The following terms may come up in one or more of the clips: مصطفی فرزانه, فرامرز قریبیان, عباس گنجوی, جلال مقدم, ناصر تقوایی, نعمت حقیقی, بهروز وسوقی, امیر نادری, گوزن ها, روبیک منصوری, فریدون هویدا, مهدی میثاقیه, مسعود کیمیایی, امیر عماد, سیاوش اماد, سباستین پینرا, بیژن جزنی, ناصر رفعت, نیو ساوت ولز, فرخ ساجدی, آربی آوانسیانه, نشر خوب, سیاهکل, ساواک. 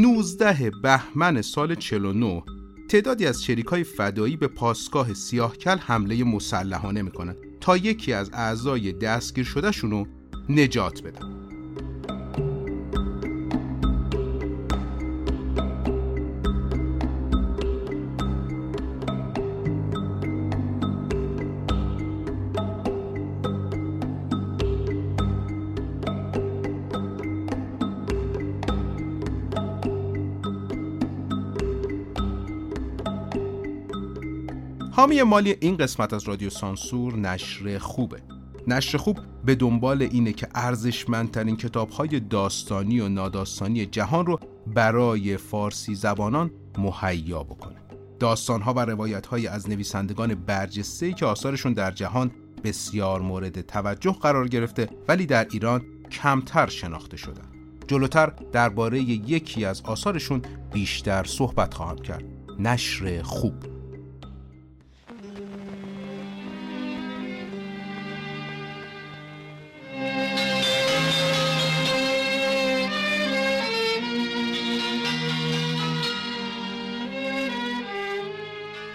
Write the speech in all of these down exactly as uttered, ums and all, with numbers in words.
نوزده بهمن سال چهل و نه تعدادی از شریکای فدایی به پاسگاه سیاهکل حمله مسلحانه میکنن تا یکی از اعضای دستگیر شده شونو نجات بدن. حامی مالی این قسمت از رادیو سانسور نشر خوبه. نشر خوب به دنبال اینه که ارزشمندترین کتاب‌های داستانی و ناداستانی جهان رو برای فارسی زبانان مهیا بکنه. داستان‌ها و روایت‌های از نویسندگان برجسته‌ای که آثارشون در جهان بسیار مورد توجه قرار گرفته ولی در ایران کمتر شناخته شدن. جلوتر درباره یکی از آثارشون بیشتر صحبت خواهم کرد. نشر خوب.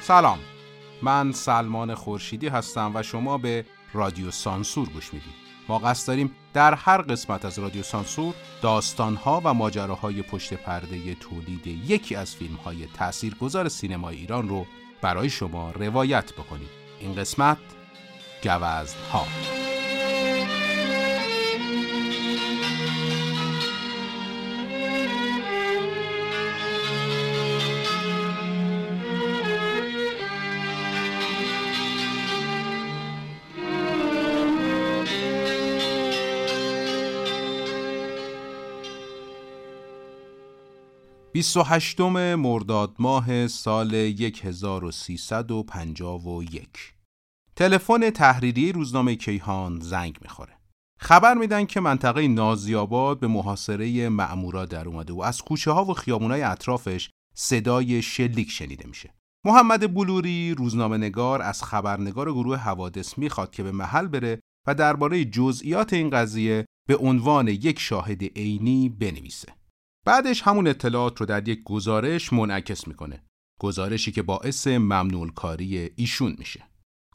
سلام، من سلمان خورشیدی هستم و شما به رادیو سانسور گوش میدید. ما قصد داریم در هر قسمت از رادیو سانسور داستانها و ماجراهای پشت پرده تولید یکی از فیلمهای تاثیرگذار سینمای ایران رو برای شما روایت بکنیم. این قسمت گوزنها. بیست و هشتم مرداد ماه سال هزار و سیصد و پنجاه و یک تلفن تحریریه روزنامه کیهان زنگ میخوره. خبر میدن که منطقه نازی‌آباد به محاصره مأمورا در اومده و از کوچه ها و خیابونای اطرافش صدای شلیک شنیده میشه. محمد بلوری روزنامه نگار از خبرنگار گروه حوادث میخواد که به محل بره و درباره جزئیات این قضیه به عنوان یک شاهد عینی بنویسه. بعدش همون اطلاعات رو در یک گزارش منعکس میکنه. گزارشی که باعث ممنوع‌کاری ایشون میشه.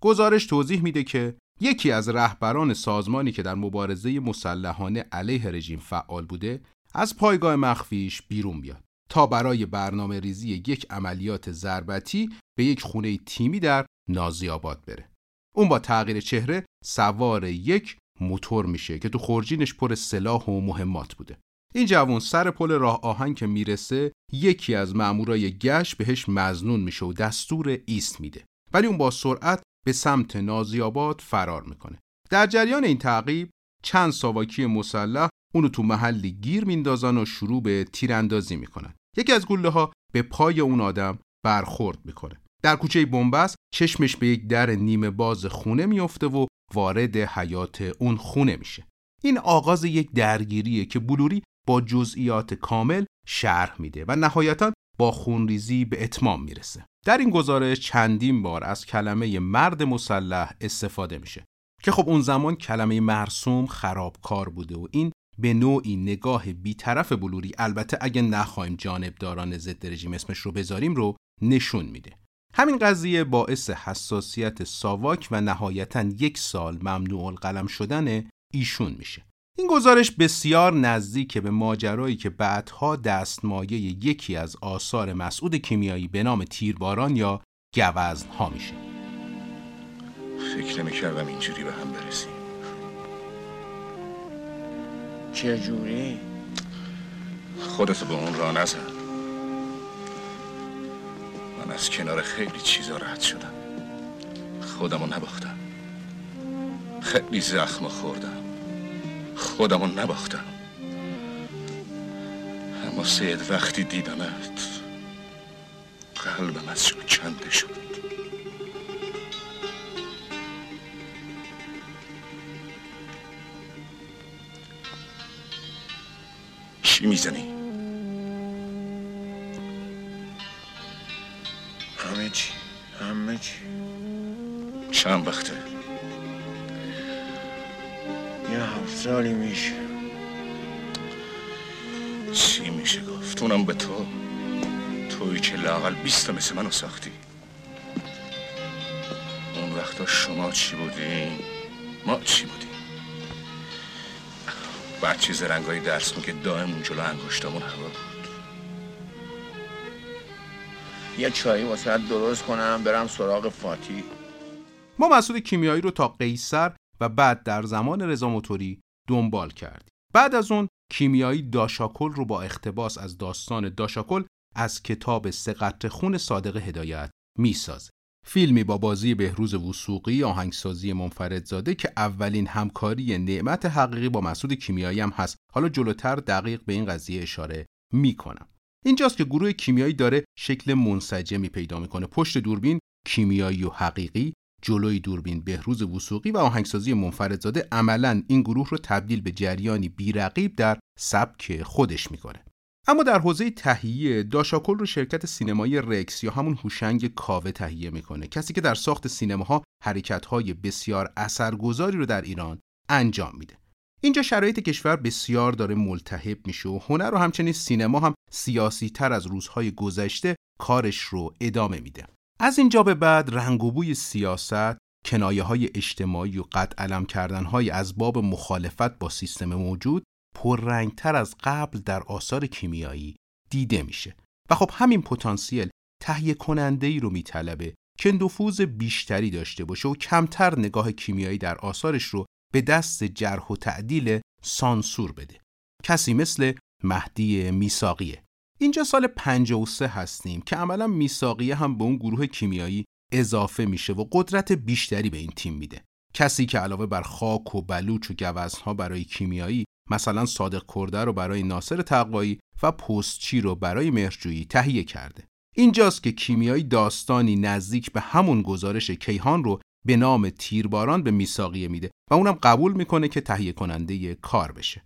گزارش توضیح میده که یکی از رهبران سازمانی که در مبارزه مسلحانه علیه رژیم فعال بوده از پایگاه مخفیش بیرون بیاد تا برای برنامه ریزی یک عملیات ضربتی به یک خونه تیمی در نازی‌آباد بره. اون با تغییر چهره سوار یک موتور میشه که تو خورجینش پر سلاح و مهمات بوده. این جوان سر پل راه آهن که میرسه یکی از مامورای گشت بهش مظنون میشه و دستور ایست میده، ولی اون با سرعت به سمت نازی‌آباد فرار میکنه. در جریان این تعقیب چند ساواکی مسلح اونو تو محلی گیر میندازن و شروع به تیراندازی میکنن. یکی از گلوله ها به پای اون آدم برخورد میکنه. در کوچه بنبست چشمش به یک در نیمه باز خونه میفته و وارد حیات اون خونه میشه. این آغاز یک درگیریه که بلوری با جزئیات کامل شرح میده و نهایتاً با خونریزی به اتمام میرسه. در این گزارش چندین بار از کلمه مرد مسلح استفاده میشه که خب اون زمان کلمه مرسوم خرابکار بوده و این به نوعی نگاه بیطرف بلوری، البته اگه نخوایم جانبداران ضد رژیم اسمش رو بذاریم، رو نشون میده. همین قضیه باعث حساسیت ساواک و نهایتاً یک سال ممنوع القلم شدن ایشون میشه. این گزارش بسیار نزدیک به ماجرایی که بعدها دستمایه یکی از آثار مسعود کیمیایی به نام تیرباران یا گوزنها میشه. فکر نمی‌کردم اینجوری به هم برسیم. چه جوری؟ خودت به اون راه نزن. من از کنار خیلی چیزا رد شدم. خودمو نباختم. خیلی زخم خوردم. خودمون نباختم، اما سید وقتی دیدمت قلبم از شو کنده شد. چی میزنی؟ همه چی همه چی چند وقته؟ یه هفت سالی میشه. چی میشه گفت؟ اونم به تو، توی که لاقل بیستا مثل منو ساختی. اون وقتا شما چی بودی؟ ما چی بودی؟ بعد چیز رنگایی درس که دائم اون جلو انگشتامون هوا بود. یه چایی واسه درست کنم برم سراغ فاتی. ما مسعود کیمیایی رو تا قیصر و بعد در زمان رضا موتوری دنبال کردیم. بعد از اون کیمیایی داشاکل رو با اقتباس از داستان داشاکل از کتاب سه قطره خون صادق هدایت میسازه. فیلمی با بازی بهروز وسوقی، آهنگسازی منفردزاده که اولین همکاری نعمت حقیقی با مسعود کیمیایی هم هست. حالا جلوتر دقیق به این قضیه اشاره میکنم. اینجاست که گروه کیمیایی داره شکل منسجمی پیدا میکنه. پشت دوربین کیمیایی و حقیقی، جلوی دوربین بهروز وسوقی و آهنگسازی منفردزاده عملاً این گروه رو تبدیل به جریانی بی‌رقیب در سبک خودش میکنه. اما در حوزه تهیه، داشاکل رو شرکت سینمایی رکس یا همون هوشنگ کاوه تهیه میکنه، کسی که در ساخت سینماها حرکت‌های بسیار اثرگذاری رو در ایران انجام میده. اینجا شرایط کشور بسیار داره ملتهب میشه و هنر و همچنین سینما هم سیاسی‌تر از روزهای گذشته کارش رو ادامه میده. از اینجا به بعد رنگ و بوی سیاست، کنایه‌های اجتماعی و قد علم کردن‌های از باب مخالفت با سیستم موجود پررنگ‌تر از قبل در آثار کیمیایی دیده میشه. و خب همین پتانسیل تهیه کننده‌ای رو میطلبه که نفوذ بیشتری داشته باشه و کمتر نگاه کیمیایی در آثارش رو به دست جرح و تعدیل سانسور بده. کسی مثل مهدی میثاقیه. اینجا سال پنجاه و سه هستیم که عملا میثاقیه هم به اون گروه کیمیایی اضافه میشه و قدرت بیشتری به این تیم میده. کسی که علاوه بر خاک و بلوچ و گوزنها برای کیمیایی، مثلا صادق کرده رو برای ناصر تقوایی و پستچی رو برای مهرجویی تهیه کرده. اینجاست که کیمیایی داستانی نزدیک به همون گزارش کیهان رو به نام تیرباران به میثاقیه میده و اونم قبول میکنه که تهیه کننده کار بشه.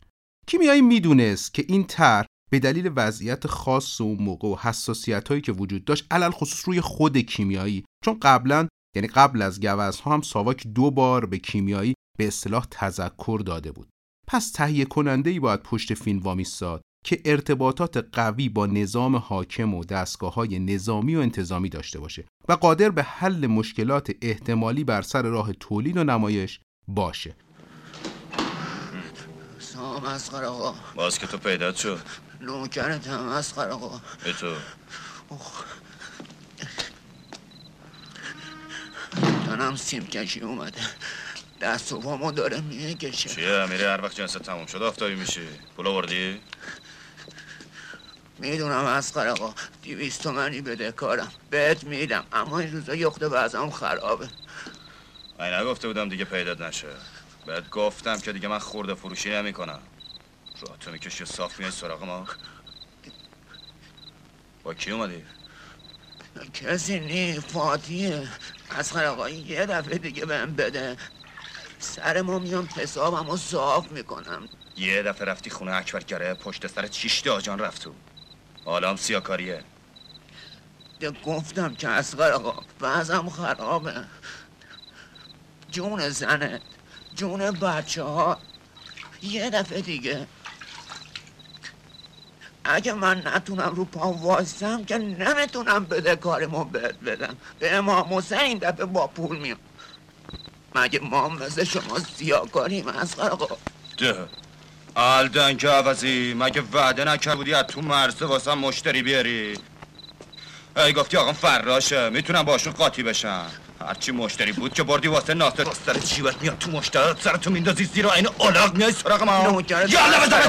کیمیایی میدونست که این طرح به دلیل وضعیت خاص و موقع و حساسیت‌هایی که وجود داشت، علل خصوص روی خود کیمیایی، چون قبلا یعنی قبل از گوزها هم ساواک دو بار به کیمیایی به اصطلاح تذکر داده بود. پس تهیه کننده‌ای باید پشت فیلم وامیستاد که ارتباطات قوی با نظام حاکم و دستگاه‌های نظامی و انتظامی داشته باشه و قادر به حل مشکلات احتمالی بر سر راه تولید و نمایش باشه. سلام اصغر آقا. باز که تو پیدات شد. نوکرت هم اصغر آقا. به تو تنم سیم کشی اومده، دست و بامو داره میه کشه. چیه امیره؟ هر وقت جنست تموم شد آفتابی میشه. پول آوردی؟ میدونم اصغر آقا، دویست تومنی بده کارم بهت میدم، اما این روزا یخته وضعم خرابه. من نگفته بودم دیگه پیدات نشه؟ بهت گفتم که دیگه من خورده فروشی نمی کنم. را تو میکشی و صاف میای سراغ ما. با کی اومدی؟ کسی نی، فاتیه. اصغر آقا یه دفعه دیگه بهم بده، سر ما میام حسابم رو صاف میکنم. یه دفعه رفتی خونه اکبرگره، پشت سر چیشته آجان رفت تو، حالا هم سیاکاریه. گفتم که اصغر آقا وضعم خرابه، جون زنه، جون بچه ها. یه دفعه دیگه اگه من نتونم رو پا وایستم که نمیتونم بده کارمو بهت بدم. به امام حسین این دفعه با پول میام. مگه ما مثل شما سیاکاریم اصغر آقا؟ ده آلدن که عوضی، مگه وعده نکرده بودی از تو مرسه واسم مشتری بیاری؟ ای گفتی آقام فراشه، میتونم باشون قاطی بشم. هرچی مشتری بود که بردی واسه ناصر. سر جیبت میاد تو مشترات، سرتو میندازی زیر عین الاغ میای سراغ ما. یالا بزن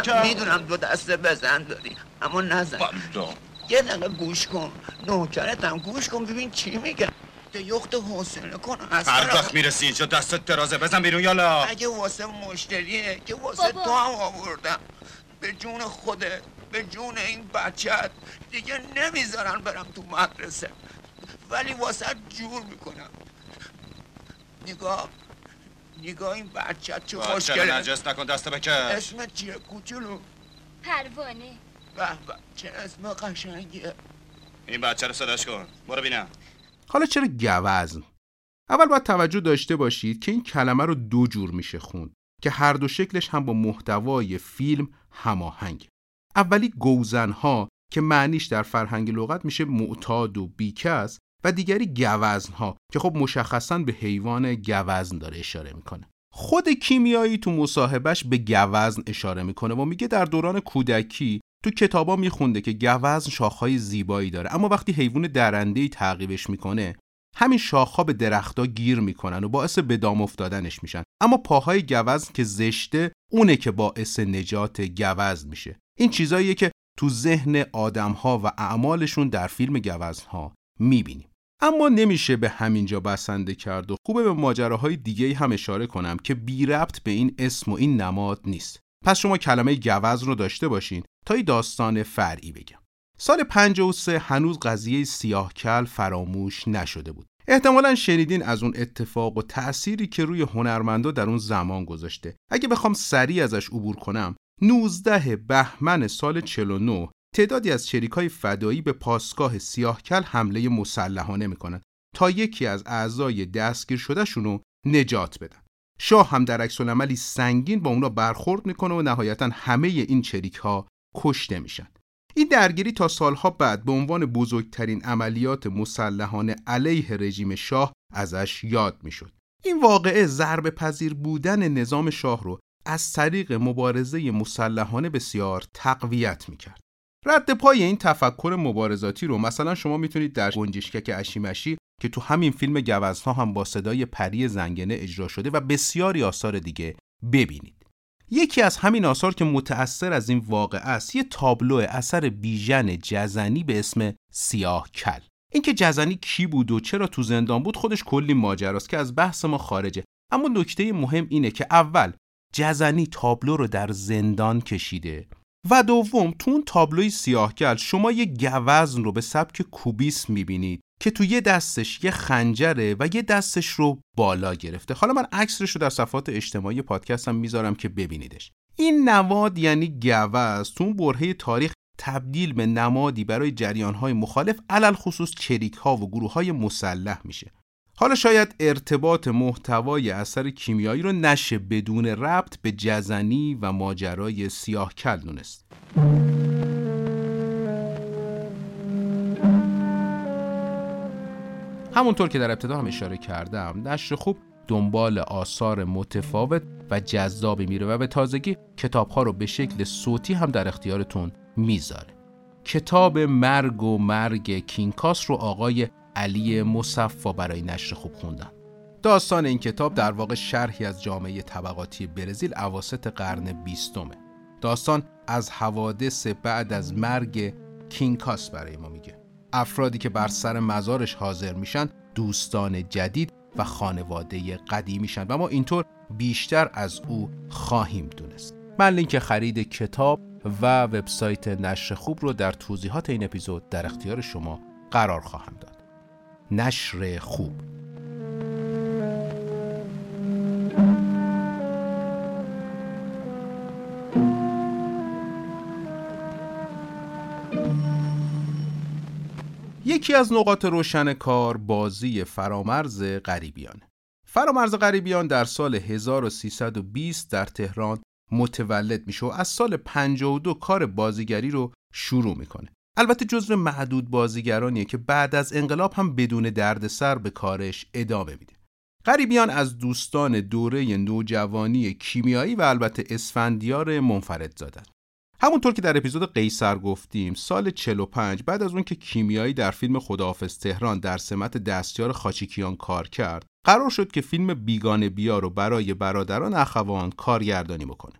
چاک. میدونم دو دسته بزن داری اما نزن. بلدا. یه دقیقه گوش کن، نوکرت هم گوش کن ببین چی میگه. یخت حوصله کن اصلا. هر وقت میرسی اینجا دستت درازه، بزن بیرون یالا. اگه واسه مشتریه که واسه تو هم آوردم، به جون خودت، به جون این بچت. دیگه نمیذارن برم تو مدرسه، ولی واسه جور میکنم. نگاه نگاه این بچه چه خوشگله. نجس نکن دستو بکش. اسمت چیه کوچولو؟ پروانه. به به چه اسم قشنگیه. این بچه رو صداش کن برو ببینم. حالا چرا گوزن؟ اول باید توجه داشته باشید که این کلمه رو دو جور میشه خوند که هر دو شکلش هم با محتوای فیلم هماهنگه. اولی گوزنها که معنیش در فرهنگ لغت میشه معتاد و بیکس، و دیگری گوزنها که خب مشخصاً به حیوان گوزن داره اشاره میکنه. خود کیمیایی تو مصاحبهش به گوزن اشاره میکنه و میگه در دوران کودکی تو کتابا میخونده که گوزن شاخهای زیبایی داره، اما وقتی حیوان درنده‌ای تعقیبش میکنه همین شاخها به درخت‌ها گیر میکنن و باعث به دام افتادنش میشن، اما پاهای گوزن که زشته اونه که باعث نجات گوزن میشه. این چیزاییه که تو ذهن آدم‌ها و اعمالشون در فیلم گوزن‌ها میبینیم. اما نمیشه به همینجا بسنده کرد و خوبه به ماجراهای دیگه‌ای هم اشاره کنم که بی ربط به این اسم و این نماد نیست. پس شما کلمه گوزن رو داشته باشین تا این داستان فرعی بگم. سال پنجاه و سه هنوز قضیه سیاهکل فراموش نشده بود. احتمالاً شنیدین از اون اتفاق و تأثیری که روی هنرمندا در اون زمان گذاشته. اگه بخوام سریع ازش عبور کنم، نوزده بهمن سال چهل و نه تعدادی از شریکای فدایی به پاسگاه سیاهکل حمله مسلحانه میکنن تا یکی از اعضای دستگیر شدهشونو نجات بدن. شاه هم در عکس‌العملی سنگین با اونا برخورد میکنه و نهایتا همه این شریک‌ها کشته میشن. این درگیری تا سالها بعد به عنوان بزرگترین عملیات مسلحانه علیه رژیم شاه ازش یاد میشد. این واقعه ضربه پذیر بودن نظام شاه رو از طریق مبارزه مسلحانه بسیار تقویت میکرد. رد پای این تفکر مبارزاتی رو مثلا شما میتونید در گنجشکک اشیمشی که تو همین فیلم گوزن‌ها هم با صدای پری زنگنه اجرا شده و بسیاری آثار دیگه ببینید. یکی از همین آثار که متأثر از این واقعه است یه تابلو اثر بیژن جزنی به اسم سیاه کل. این که جزنی کی بود و چرا تو زندان بود خودش کلی ماجراست که از بحث ما خارجه، اما نکته مهم اینه که اول جزنی تابلو رو در زندان کشیده و دوم تو اون تابلوی سیاه‌کل شما یه گوزن رو به سبک کوبیسم می‌بینید که تو یه دستش یه خنجره و یه دستش رو بالا گرفته. حالا من عکسش رو در صفحات اجتماعی پادکستم میذارم که ببینیدش. این نماد یعنی گوزن تو اون برهه تاریخ تبدیل به نمادی برای جریان‌های مخالف علل خصوص چریک‌ها و گروه‌های مسلح میشه. حالا شاید ارتباط محتوای اثر کیمیایی رو نشه بدون ربط به جزنی و ماجرای سیاه‌کل دونست. همونطور که در ابتدا هم اشاره کردم، نشر خوب دنبال آثار متفاوت و جذابی میره و به تازگی کتاب‌ها رو به شکل صوتی هم در اختیارتون میذاره. کتاب مرگ و مرگ کینکاس رو آقای علی مصفا برای نشر خوب خوندن. داستان این کتاب در واقع شرحی از جامعه طبقاتی برزیل اواسط قرن بیستمه. داستان از حوادث بعد از مرگ کینکاس برای ما میگه. افرادی که بر سر مزارش حاضر میشن دوستان جدید و خانواده قدیمیشن و ما اینطور بیشتر از او خواهیم دونست. من لینک خرید کتاب و وبسایت نشر خوب رو در توضیحات این اپیزود در اختیار شما قرار خواهم داد. نشر خوب. یکی از نقاط روشن کار بازی فرامرز قریبیان. فرامرز قریبیان در سال هزار و سیصد و بیست در تهران متولد میشه و از سال پنجاه و دو کار بازیگری رو شروع میکنه. البته جزو محدود بازیگرانیه که بعد از انقلاب هم بدون دردسر به کارش ادامه میده. قریبیان از دوستان دوره نوجوانی کیمیایی و البته اسفندیار منفردزاده. همونطور که در اپیزود قیصر گفتیم، سال چهل و پنج بعد از اون که کیمیایی در فیلم خداحافظ تهران در سمت دستیار خاچیکیان کار کرد، قرار شد که فیلم بیگانه بیا رو برای برادران اخوان کارگردانی بکنه.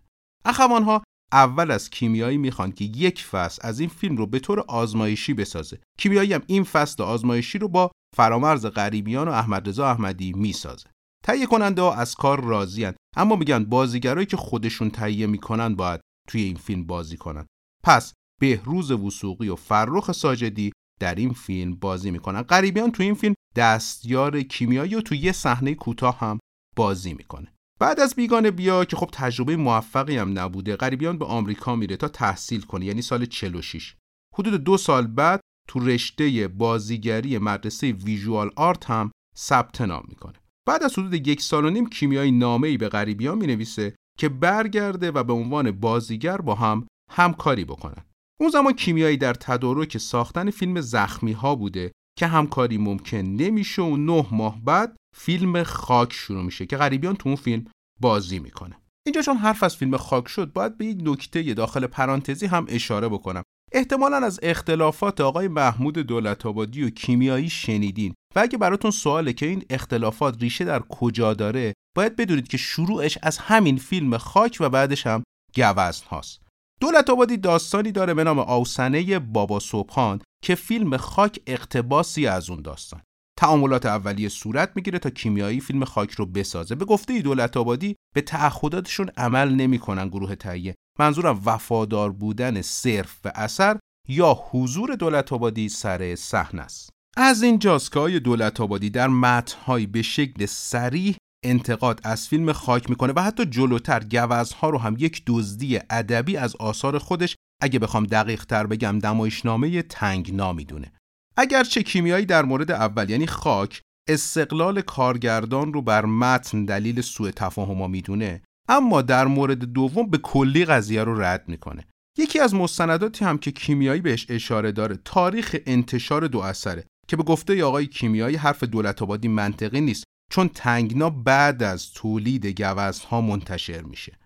اخوان‌ها اول از کیمیایی میخوان که یک فصل از این فیلم رو به طور آزمایشی بسازه. کیمیایی هم این فصل آزمایشی رو با فرامرز قریبیان و احمدرضا احمدی میسازه. تهیه کننده ها از کار راضی‌اند، اما میگن بازیگرایی که خودشون تهیه میکنن باید توی این فیلم بازی کنن. پس بهروز وسوقی و فرخ ساجدی در این فیلم بازی میکنن. قریبیان توی این فیلم دستیار کیمیایی و توی یه صحنه کوتاه هم بازی میکنه. بعد از بیگانه بیا که خب تجربه موفقی هم نبوده، قریبیان به آمریکا میره تا تحصیل کنه، یعنی سال چهل و شش. حدود دو سال بعد تو رشته بازیگری مدرسه ویژوال آرت هم ثبت نام میکنه. بعد از حدود یک سال و نیم کیمیایی نامه‌ای به قریبیان مینویسه که برگرده و به عنوان بازیگر با هم همکاری بکنن. اون زمان کیمیایی در تدارک ساختن فیلم زخمی ها بوده که همکاری ممکن نمیشه و نه ماه بعد فیلم خاک شروع میشه که غریبیان تو اون فیلم بازی میکنه. اینجا چون حرف از فیلم خاک شد، باید به یک نکته داخل پرانتزی هم اشاره بکنم. احتمالاً از اختلافات آقای محمود دولت آبادی و کیمیایی شنیدین و اگه براتون سواله که این اختلافات ریشه در کجا داره، باید بدونید که شروعش از همین فیلم خاک و بعدش هم گوزن هاست. دولت آبادی داستانی داره به نام آوسنه بابا صبحان که فیلم خاک اقتباسی از اون داستان. تعاملات اولیه صورت میگیره تا کیمیایی فیلم خاک رو بسازه. به گفته دولت آبادی به تعهداتشون عمل نمی‌کنن گروه تهیه. منظورم وفادار بودن صرف به اثر یا حضور دولت آبادی سر صحنه است. از اینجاست که آقای دولت آبادی در متن‌های به شکل صریح انتقاد از فیلم خاک میکنه و حتی جلوتر گوزها رو هم یک دزدی ادبی از آثار خودش، اگه بخوام دقیق تر بگم، نمایشنامه تنگنا میدونه. اگرچه کیمیایی در مورد اول یعنی خاک استقلال کارگردان رو بر متن دلیل سوء تفاهم‌ها میدونه، اما در مورد دوم به کلی قضیه رو رد میکنه. یکی از مستنداتی هم که کیمیایی بهش اشاره داره تاریخ انتشار دو اثره که به گفته آقای کیمیایی حرف دولت آبادی منطقی نیست، چون تنگنا بعد از تولید گوزن‌ها منتشر میشه.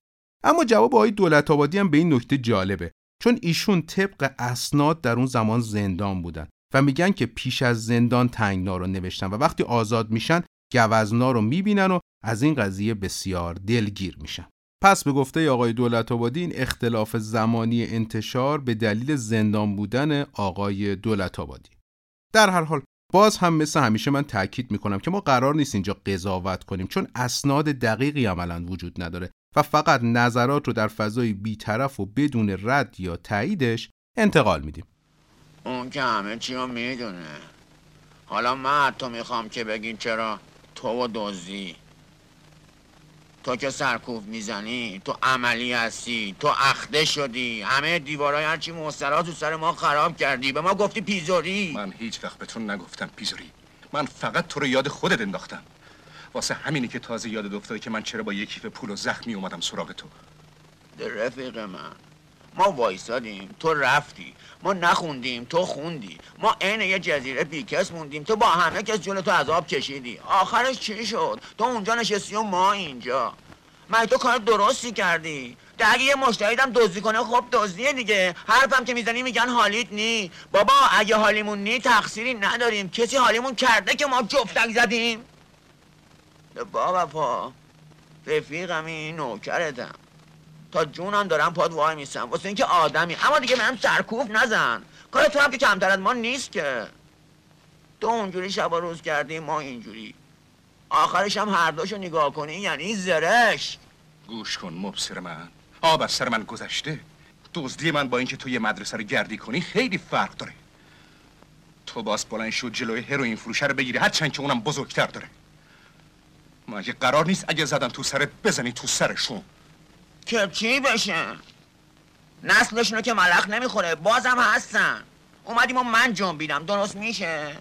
اما جواب آقای دولت آبادی هم به این نکته جالبه، چون ایشون طبق اسناد در اون زمان زندان بودن و میگن که پیش از زندان تنگنا رو نوشتن و وقتی آزاد میشن گوزنا رو میبینن و از این قضیه بسیار دلگیر میشن. پس به گفته آقای دولت آبادی این اختلاف زمانی انتشار به دلیل زندان بودن آقای دولت آبادی. در هر حال باز هم مثل همیشه من تأکید میکنم که ما قرار نیست اینجا قضاوت کنیم، چون اسناد دقیقی عملاً وجود نداره و فقط نظرات رو در فضای بیطرف و بدون رد یا تاییدش انتقال میدیم. اون که همه چی رو میدونه. حالا من حتی میخوام که بگین چرا تو و دوزی، تو که سرکوف میزنی، تو عملی هستی، تو اخته شدی، همه دیوارای هرچی محصرات تو سر ما خراب کردی، به ما گفتی پیزوری. من هیچ وقت به تو نگفتم پیزوری، من فقط تو رو یاد خودت انداختم. واسه همینی که تازه یادت افتاده که من چرا با یه کیف پول و زخمی اومدم سراغ تو. در رفیق من، ما وایسادیم تو رفتی، ما نخوندیم تو خوندی، ما عین یه جزیره بیکس موندیم تو با همه کس جون تو عذاب کشیدی. آخرش چی شد؟ تو اونجا نشستی و ما اینجا. من تو کار درستی کردی. اگه یه مشتریدم دزدی کنه خب دزدیه دیگه. حرفم که میزنی میگن حالیت نی. بابا اگه حالیمون نی تقصیری نداریم. کسی حالیمون کرده که ما جفتک زدیم؟ بابا پا رفیقم، این نوکرتم تا جونم دارم پاد وای میسم واسه اینکه آدمی، اما دیگه منم سرکوف نزن. کار تو هم که کمتر از ما نیست که. تو اونجوری شبا روز کردی، ما اینجوری. آخرش هم هر دوشو نگاه کنی یعنی زرش. گوش کن مبصر من، آب از سر من گذشته. دزدی من با اینکه تو یه مدرسه رو گردی کنی خیلی فرق داره. تو باز بلند شو جلوی هروئین فروشه رو بگیری، هرچند که اونم بزرگتر داره. مگه قرار نیست اگه زدن تو سرت بزنی تو سرشون که چی بشه؟ نسلشونو که ملخ نمیخوره، بازم هستن. اومدیم و من جنبیدم، درست میشه؟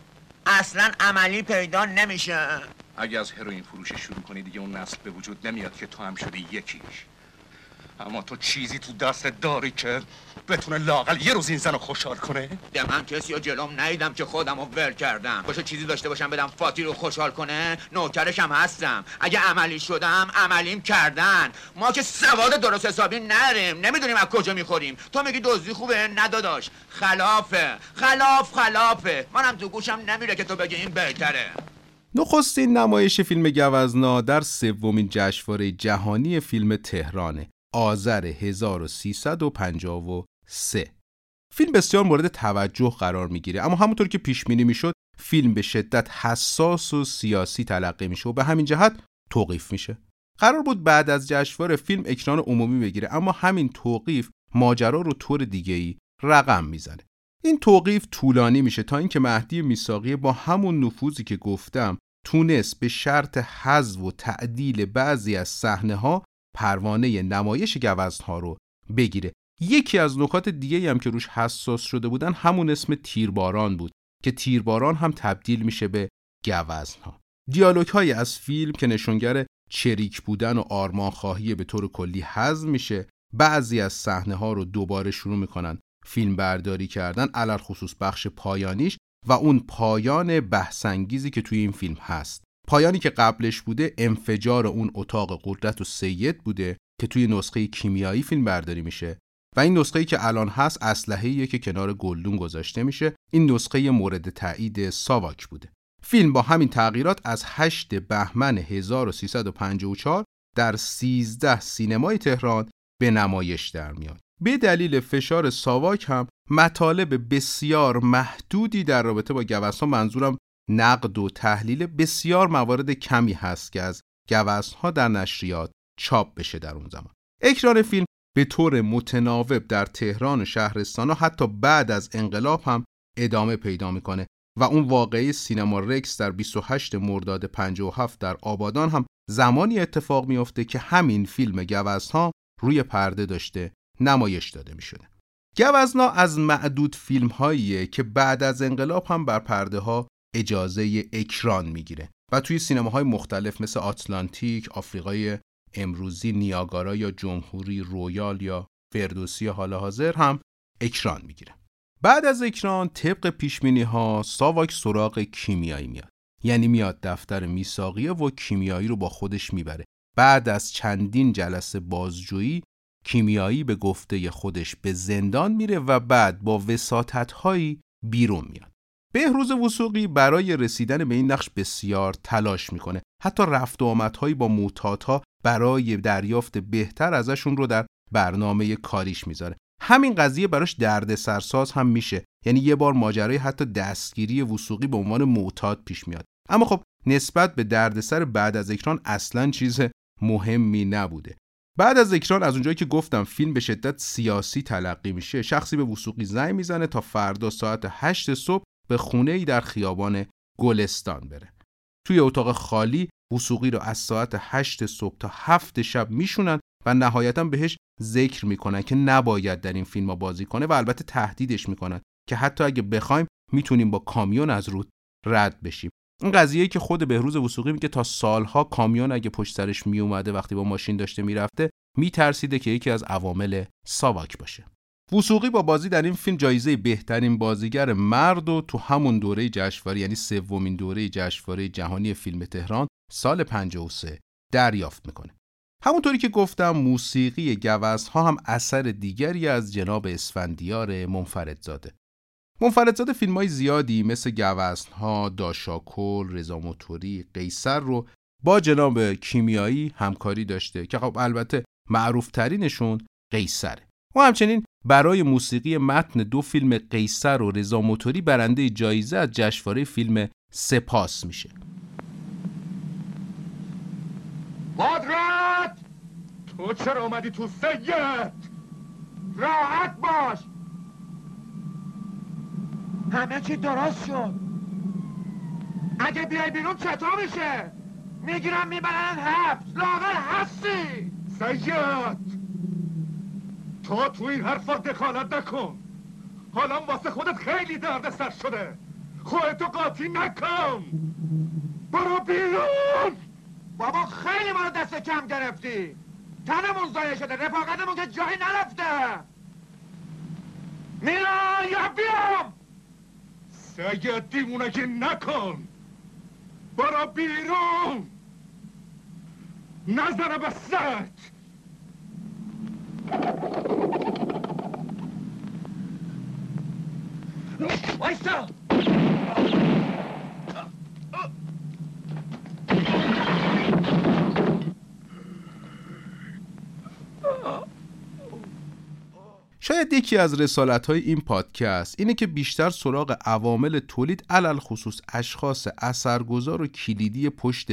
اصلا عملی پیدا نمیشه. اگه از هروئین فروش شروع کنی دیگه اون نسل به وجود نمیاد که تو هم شدی یکیش. اما تو چیزی تو دست داری که بتونه لااقل یه روز این زنو خوشحال کنه؟ ده من کسی رو جلوم ندیدم که خودمو ول کردم. باشه چیزی داشته باشم بدم فاتی رو خوشحال کنه؟ نوکرشم هستم. اگه عملی شدم عملیم کردن. ما که سواد درست حسابی نداریم، نمیدونیم از کجا میخوریم. تو میگی دزدی خوبه؟ نداداش، خلافه. خلاف خلافه. منم تو گوشم نمیره که تو بگی این بهتره. نخستین نمایش فیلم گوزنا در سومین جشنواره جهانی فیلم تهران آذر هزار و سیصد و پنجاه و سه فیلم بسیار مورد توجه قرار میگیره، اما همونطور که پیش بینی میشد فیلم به شدت حساس و سیاسی تلقی میشه و به همین جهت توقیف میشه. قرار بود بعد از جشنواره فیلم اکران عمومی بگیره، اما همین توقیف ماجرا رو طور دیگه‌ای رقم میزنه. این توقیف طولانی میشه تا اینکه مهدی میثاقیه با همون نفوذی که گفتم تونست به شرط حذف و تعدیل بعضی از صحنه‌ها پروانه نمایش گوزن‌ها رو بگیره. یکی از نکات دیگه‌ای هم که روش حساس شده بودن همون اسم تیرباران بود که تیرباران هم تبدیل میشه به گوزن‌ها. دیالوگ‌های از فیلم که نشونگر چریک بودن و آرمان‌خواهی به طور کلی حذف میشه بعضی از صحنه ها رو دوباره شروع میکنن فیلم برداری کردن، علل خصوص بخش پایانیش و اون پایان بحث انگیزی که توی این فیلم هست. پایانی که قبلش بوده انفجار اون اتاق قدرت و سید بوده که توی نسخه کیمیایی فیلم برداری میشه و این نسخه‌ای که الان هست اسلحه‌ایه که کنار گلدون گذاشته میشه. این نسخه مورد تایید ساواک بوده. فیلم با همین تغییرات از هشتم بهمن هزار و سیصد و پنجاه و چهار در سیزده سینمای تهران به نمایش در میاد. به دلیل فشار ساواک هم مطالب بسیار محدودی در رابطه با گوس‌ها، منظورم نقد و تحلیل، بسیار موارد کمی هست که از گوس‌ها در نشریات چاپ بشه. در اون زمان اکران فیلم به طور متناوب در تهران و شهرستان و حتی بعد از انقلاب هم ادامه پیدا میکنه و اون واقعه سینما رکس در بیست و هشتم مرداد پنجاه و هفت در آبادان هم زمانی اتفاق میفته که همین فیلم گوزها روی پرده داشته نمایش داده میشده. گوزنا از معدود فیلم هاییه که بعد از انقلاب هم بر پرده ها اجازه اکران میگیره و توی سینماهای مختلف مثل آتلانتیک، آفریقای امروزی، نیاگارا یا جمهوری، رویال یا فردوسی حال حاضر هم اکران میگیره. بعد از اکران طبق پیشبینی ها ساواک سراغ کیمیایی میاد. یعنی میاد دفتر میثاقیه و کیمیایی رو با خودش میبره. بعد از چندین جلسه بازجویی کیمیایی به گفته خودش به زندان میره و بعد با وساطت هایی بیرون میاد. بهروز وسوقی برای رسیدن به این نقش بسیار تلاش میکنه. حتی رفت و آمدهایی با معتادها برای دریافت بهتر ازشون رو در برنامه کاریش میذاره. همین قضیه براش درد سرساز هم میشه. یعنی یه بار ماجرای حتی دستگیری وسوقی به عنوان معتاد پیش میاد. اما خب نسبت به دردسر بعد از اکران اصلاً چیز مهمی نبوده. بعد از اکران از اونجایی که گفتم فیلم به شدت سیاسی تلقی میشه، شخصی به وسوقی زنگ میزنه تا فردا ساعت هشت صبح به خونه‌ای در خیابان گلستان بره. توی اتاق خالی وسوقی رو از ساعت هشت صبح تا هفت شب میشونن و نهایتاً بهش ذکر میکنن که نباید در این فیلم‌ها بازی کنه و البته تهدیدش میکنن که حتی اگه بخوایم میتونیم با کامیون از رود رد بشیم. این قضیه‌ای که خود بهروز وسوقی میگه تا سالها کامیون اگه پشت سرش میومده وقتی با ماشین داشته میرفته میترسیده که یکی از عوامل ساواک باشه. وسوقی با بازی در این فیلم جایزه بهترین بازیگر مرد و تو همون دوره جشنواره، یعنی سومین دوره جشنواره جهانی فیلم تهران سال پنجاه و سه دریافت میکنه. همونطوری که گفتم موسیقی گوزها هم اثر دیگری از جناب اسفندیار منفردزاده. منفردزاده فیلم‌های زیادی مثل گوزها، داشاکل، رضا موتوری، قیصر رو با جناب کیمیایی همکاری داشته که خب البته معروف‌ترینشون قیصره. و همچنین برای موسیقی متن دو فیلم قیصر و رضا موتوری برنده جایزه از جشنواره فیلم سپاس میشه. قدرت تو چرا اومدی تو سید؟ راحت باش، همه چی درست شد. اگه بیای بیرون چطور میشه؟ میگیرم میبرن حبس، لاغر هستی. سید تو تو این حرفا دخالت نکن، حالا واسه خودت خیلی درد سر شده، خودتو قاطی نکن، برو بیرون. بابا خیلی ما رو دست کم گرفتی، تنمون ضایع شده، رفاقتمون که جایی نرفته. میرم یا بیام؟ سید دیوونگی نکن، برو بیرون، نظر به سرت. وایستا! شاید یکی از رسالت‌های این پادکست اینه که بیشتر سراغ عوامل تولید، علل خصوص اشخاص اثرگذار و کلیدی پشت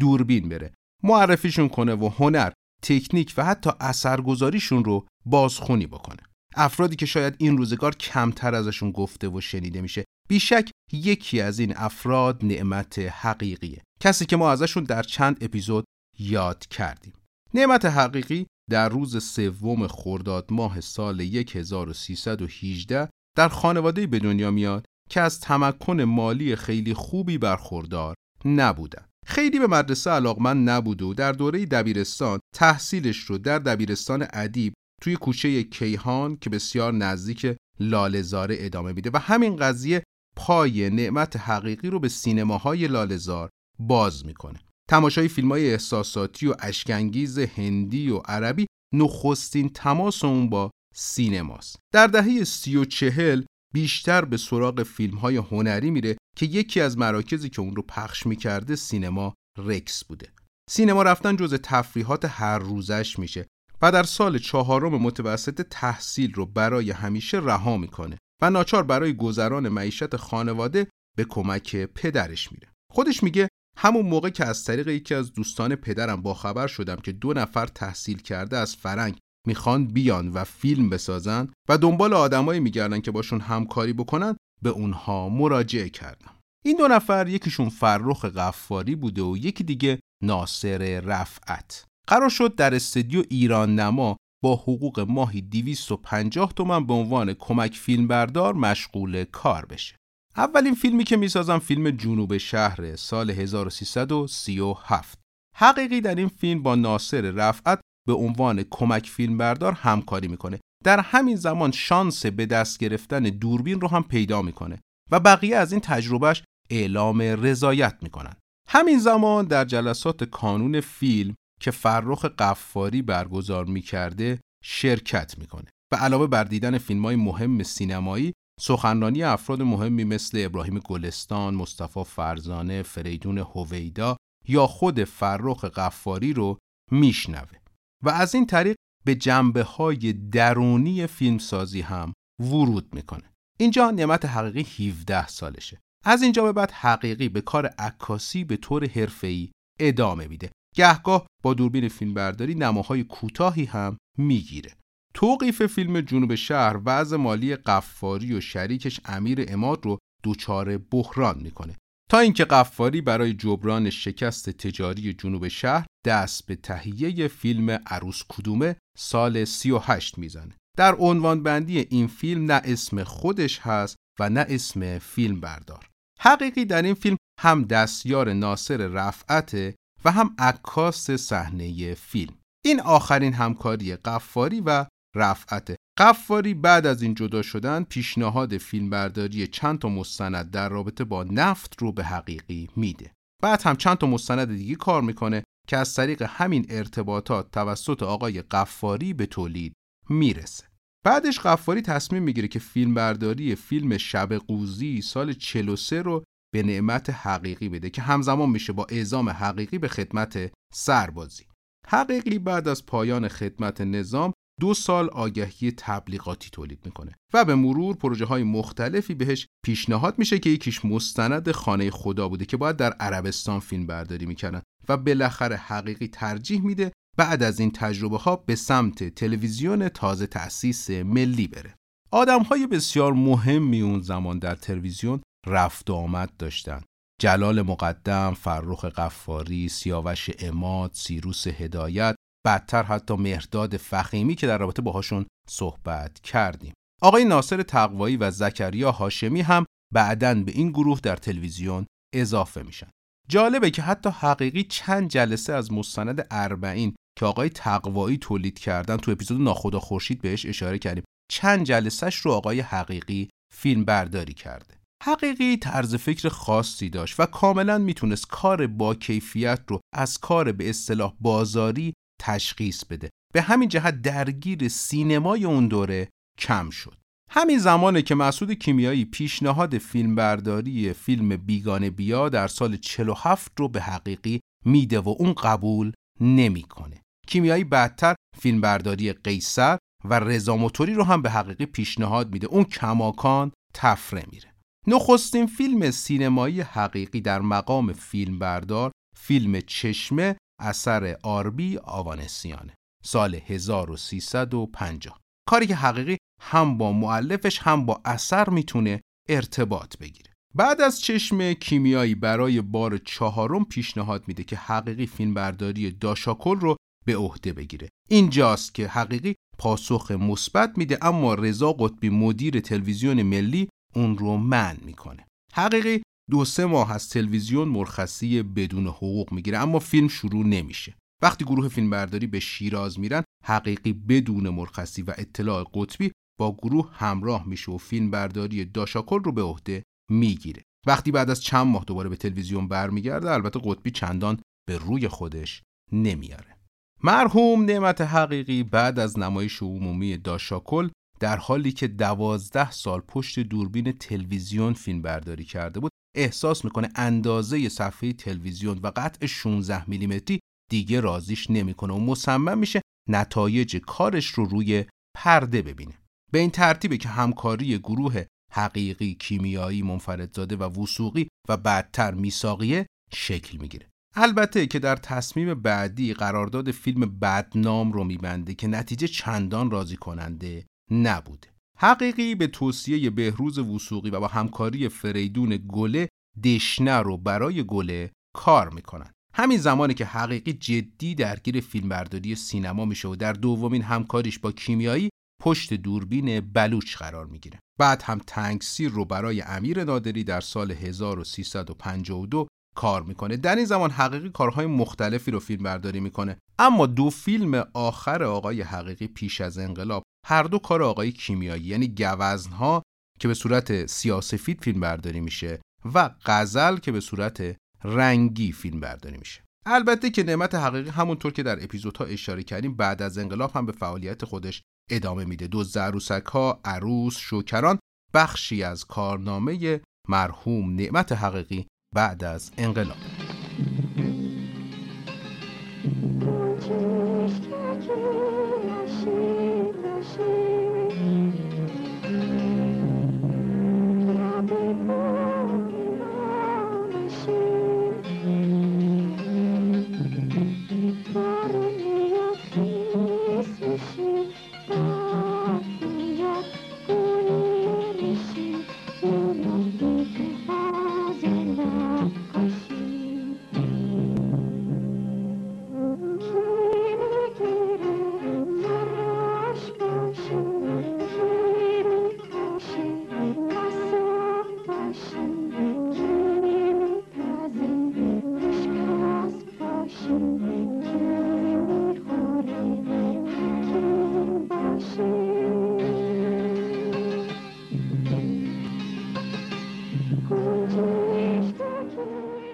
دوربین بره، معرفیشون کنه و هنر، تکنیک و حتی اثرگذاریشون رو بازخونی بکنه. افرادی که شاید این روزگار کمتر ازشون گفته و شنیده میشه. بیشک یکی از این افراد نعمت حقیقیه، کسی که ما ازشون در چند اپیزود یاد کردیم. نعمت حقیقی در روز سوم خرداد ماه سال هزار و سیصد و هجده در خانواده‌ای به دنیا میاد که از تمکن مالی خیلی خوبی برخوردار نبودن. خیلی به مدرسه علاقمند نبود و در دوره دبیرستان تحصیلش رو در دبیرستان ادیب توی کوچه کیهان که بسیار نزدیک لاله‌زاره ادامه میده و همین قضیه پای نعمت حقیقی رو به سینماهای لاله‌زار باز میکنه. تماشای فیلم‌های احساساتی و اشک‌انگیز هندی و عربی نخستین تماس اون با سینماست. در دهه سی و چهل بیشتر به سراغ فیلم‌های هنری میره که یکی از مراکزی که اون رو پخش میکرده سینما رکس بوده. سینما رفتن جزء تفریحات هر روزش میشه و در سال چهارم متوسط تحصیل رو برای همیشه رها میکنه و ناچار برای گذران معیشت خانواده به کمک پدرش میره. خودش میگه همون موقع که از طریق یکی از دوستان پدرم باخبر شدم که دو نفر تحصیل کرده از فرنگ میخوان بیان و فیلم بسازن و دنبال آدمایی میگردن که باشون همکاری بکنن، به اونها مراجعه کردم. این دو نفر یکیشون فرخ غفاری بوده و یکی دیگه ناصر رفعت. قرار شد در استودیو ایران نما با حقوق ماهی دویست و پنجاه تومان به عنوان کمک فیلمبردار مشغول کار بشه. اولین فیلمی که میسازم فیلم جنوب شهر سال هزار و سیصد و سی و هفت. حقیقی در این فیلم با ناصر رفعت به عنوان کمک فیلمبردار همکاری میکنه. در همین زمان شانس به دست گرفتن دوربین رو هم پیدا میکنه و بقیه از این تجربهش اعلام رضایت میکنن. همین زمان در جلسات کانون فیلم که فرخ غفاری برگزار میکرده شرکت میکنه و علاوه بر دیدن فیلم‌های مهم سینمایی، سخنرانی افراد مهمی مثل ابراهیم گلستان، مصطفی فرزانه، فریدون هویدا یا خود فرخ غفاری رو میشنوه و از این طریق به جنبه‌های درونی فیلمسازی هم ورود میکنه. اینجا نعمت حقیقی هفده سالشه. از اینجا به بعد حقیقی به کار عکاسی به طور حرفه‌ای ادامه میده. گهگاه با دوربین فیلمبرداری نماهای کوتاهی هم میگیره. توقیف فیلم جنوب شهر وضع مالی غفاری و شریکش امیر عماد رو دوچار بحران میکنه تا اینکه غفاری برای جبران شکست تجاری جنوب شهر دست به تهیه فیلم عروس کدومه سال سی و هشت میزنه. در عنوان بندی این فیلم نه اسم خودش هست و نه اسم فیلم بردار. حقیقی در این فیلم هم دستیار ناصر رفعته و هم عکاس صحنه فیلم. این آخرین همکاری غفاری و رفعت. غفاری بعد از این جدا شدن پیشنهاد فیلمبرداری چند تا مستند در رابطه با نفت رو به حقیقی میده. بعد هم چند تا مستند دیگه کار میکنه که از طریق همین ارتباطات توسط آقای غفاری به تولید میرسه. بعدش غفاری تصمیم میگیره که فیلمبرداری فیلم شب قوزی سال چهل و سه رو به نعمت حقیقی بده که همزمان میشه با اعزام حقیقی به خدمت سربازی. حقیقی بعد از پایان خدمت نظام دو سال آگهی تبلیغاتی تولید میکنه و به مرور پروژه های مختلفی بهش پیشنهاد میشه که یکیش مستند خانه خدا بوده که باید در عربستان فیلم برداری میکنن و بالاخره حقیقی ترجیح میده بعد از این تجربه ها به سمت تلویزیون تازه تأسیس ملی بره. آدم های بسیار مهمی اون زمان در تلویزیون رفت و آمد داشتن. جلال مقدم، فرخ غفاری، سیاوش اماد، سیروس هدایت، بعدتر حتی مهداد فخیمی که در رابطه باهاشون صحبت کردیم. آقای ناصر تقوایی و زکریا هاشمی هم بعداً به این گروه در تلویزیون اضافه میشن. جالبه که حتی حقیقی چند جلسه از مستند اربعین که آقای تقوایی تولید کردن تو اپیزود ناخدا خورشید بهش اشاره کردیم، چند جلسهش رو آقای حقیقی فیلم برداری کرده. حقیقی طرز فکر خاصی داشت و کاملا میتونست کار با کیفیت رو از کار به اصطلاح بازاری تشخیص بده. به همین جهت درگیر سینمای اون دوره کم شد. همین زمانه که مسعود کیمیایی پیشنهاد فیلمبرداری فیلم بیگانه بیا در سال چهل و هفت رو به حقیقی میده و اون قبول نمیکنه. کیمیایی بعدتر فیلمبرداری قیصر و رضا موتوری رو هم به حقیقی پیشنهاد میده. اون کماکان تفره میره. نخستین فیلم سینمایی حقیقی در مقام فیلم بردار فیلم چشمه اثر آربی آوانسیانه سال هزار و سیصد و پنجاه. کاری که حقیقی هم با مؤلفش هم با اثر میتونه ارتباط بگیره. بعد از چشمه کیمیایی برای بار چهارم پیشنهاد میده که حقیقی فیلم برداری داشاکل رو به عهده بگیره. اینجاست که حقیقی پاسخ مثبت میده اما رضا قطبی مدیر تلویزیون ملی اون رو منع میکنه. حقیقی دو سه ماه از تلویزیون مرخصی بدون حقوق میگیره اما فیلم شروع نمیشه. وقتی گروه فیلمبرداری به شیراز میرن حقیقی بدون مرخصی و اطلاع قطبی با گروه همراه میشه و فیلم برداری داشاکل رو به عهده میگیره. وقتی بعد از چند ماه دوباره به تلویزیون برمیگرده، البته قطبی چندان به روی خودش نمیاره. مرحوم نعمت حقیقی بعد از نمایش عمومی داشاکل، در حالی که دوازده سال پشت دوربین تلویزیون فیلم برداری کرده بود، احساس میکنه اندازه صفحه تلویزیون و قطع شانزده میلیمتری دیگه راضیش نمیکنه و مصمم میشه نتایج کارش رو روی پرده ببینه. به این ترتیبه که همکاری گروه حقیقی، کیمیایی، منفردزاده و وسوقی و بعدتر میثاقیه شکل میگیره. البته که در تصمیم بعدی قرارداد فیلم بدنام رو میبنده که نتیجه چندان راضی کننده نبوده. حقیقی به توصیه بهروز وسوقی و با همکاری فریدون گله، دشنه رو برای گله کار میکنن. همین زمانی که حقیقی جدی درگیر فیلمبرداری سینما میشه و در دومین همکاریش با کیمیایی پشت دوربین بلوچ قرار میگیره. بعد هم تنگسیر رو برای امیر نادری در سال هزار و سیصد و پنجاه و دو کار میکنه. در این زمان حقیقی کارهای مختلفی رو فیلمبرداری میکنه، اما دو فیلم آخر آقای حقیقی پیش از انقلاب هر دو کار آقای کیمیایی، یعنی گوزنها که به صورت سیاسفید فیلم برداری میشه و غزل که به صورت رنگی فیلم برداری میشه. البته که نعمت حقیقی همونطور که در اپیزودها اشاره کردیم بعد از انقلاب هم به فعالیت خودش ادامه میده. دزد عروسک‌ها، عروس، شوکران بخشی از کارنامه مرحوم نعمت حقیقی بعد از انقلاب.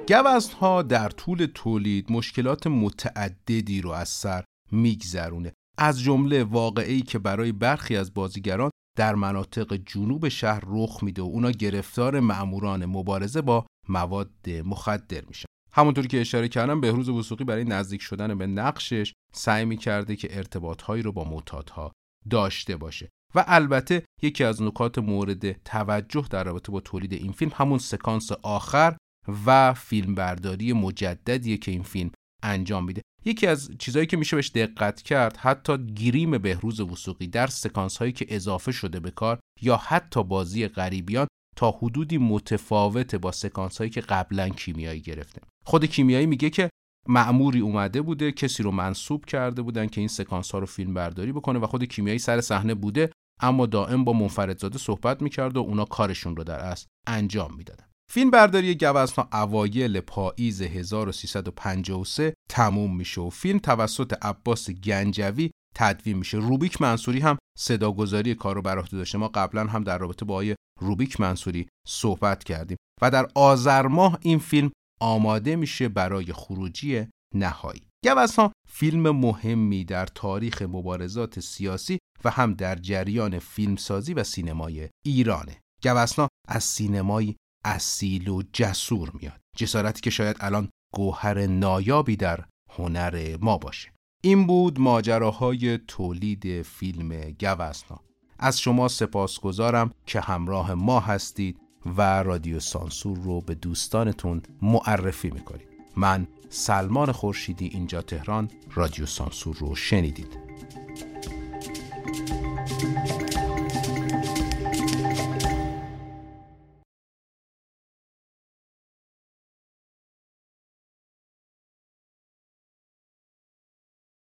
گوزن‌ها در طول تولید مشکلات متعددی رو از سر میگذرونه، از جمله واقعه‌ای که برای برخی از بازیگران در مناطق جنوب شهر رخ میده و اونا گرفتار مأموران مبارزه با مواد مخدر میشن. همونطور که اشاره کردم بهروز وسوقی برای نزدیک شدن به نقشش سعی میکرده که ارتباط‌هایی رو با معتادها داشته باشه و البته یکی از نکات مورد توجه در رابطه با تولید این فیلم همون سکانس آخر و فیلمبرداری مجددیه که این فیلم انجام میده. یکی از چیزایی که میشه بهش دقت کرد حتی گریم بهروز وسوقی در سکانس هایی که اضافه شده به کار یا حتی بازی غریبیان تا حدودی متفاوته با سکانس هایی که قبلا کیمیایی گرفته. خود کیمیایی میگه که مأموری اومده بوده، کسی رو منصوب کرده بودن که این سکانس ها رو فیلمبرداری بکنه و خود کیمیایی سر صحنه بوده، اما دائم با منفردزاده صحبت میکرد و اونا کارشون رو در اصل انجام میدادن. فیلم برداری گوزن‌ها اوایل پاییز هزار و سیصد و پنجاه و سه تموم میشه و فیلم توسط عباس گنجوی تدوین میشه. روبیک منصوری هم صداگذاری کار رو بر عهده داشته. ما قبلا هم در رابطه با آقای روبیک منصوری صحبت کردیم و در آذر ماه این فیلم آماده میشه برای خروجی نهایی. گوزن‌ها فیلم مهمی در تاریخ مبارزات سیاسی و هم در جریان فیلمسازی و سینمای ایرانه. گوزن‌ها از سینمای اصیل و جسور میاد، جسارتی که شاید الان گوهر نایابی در هنر ما باشه. این بود ماجراهای تولید فیلم گوزن‌ها. از شما سپاسگزارم که همراه ما هستید و رادیو سانسور رو به دوستانتون معرفی میکنید. من سلمان خورشیدی، اینجا تهران، رادیو سانسور رو شنیدید.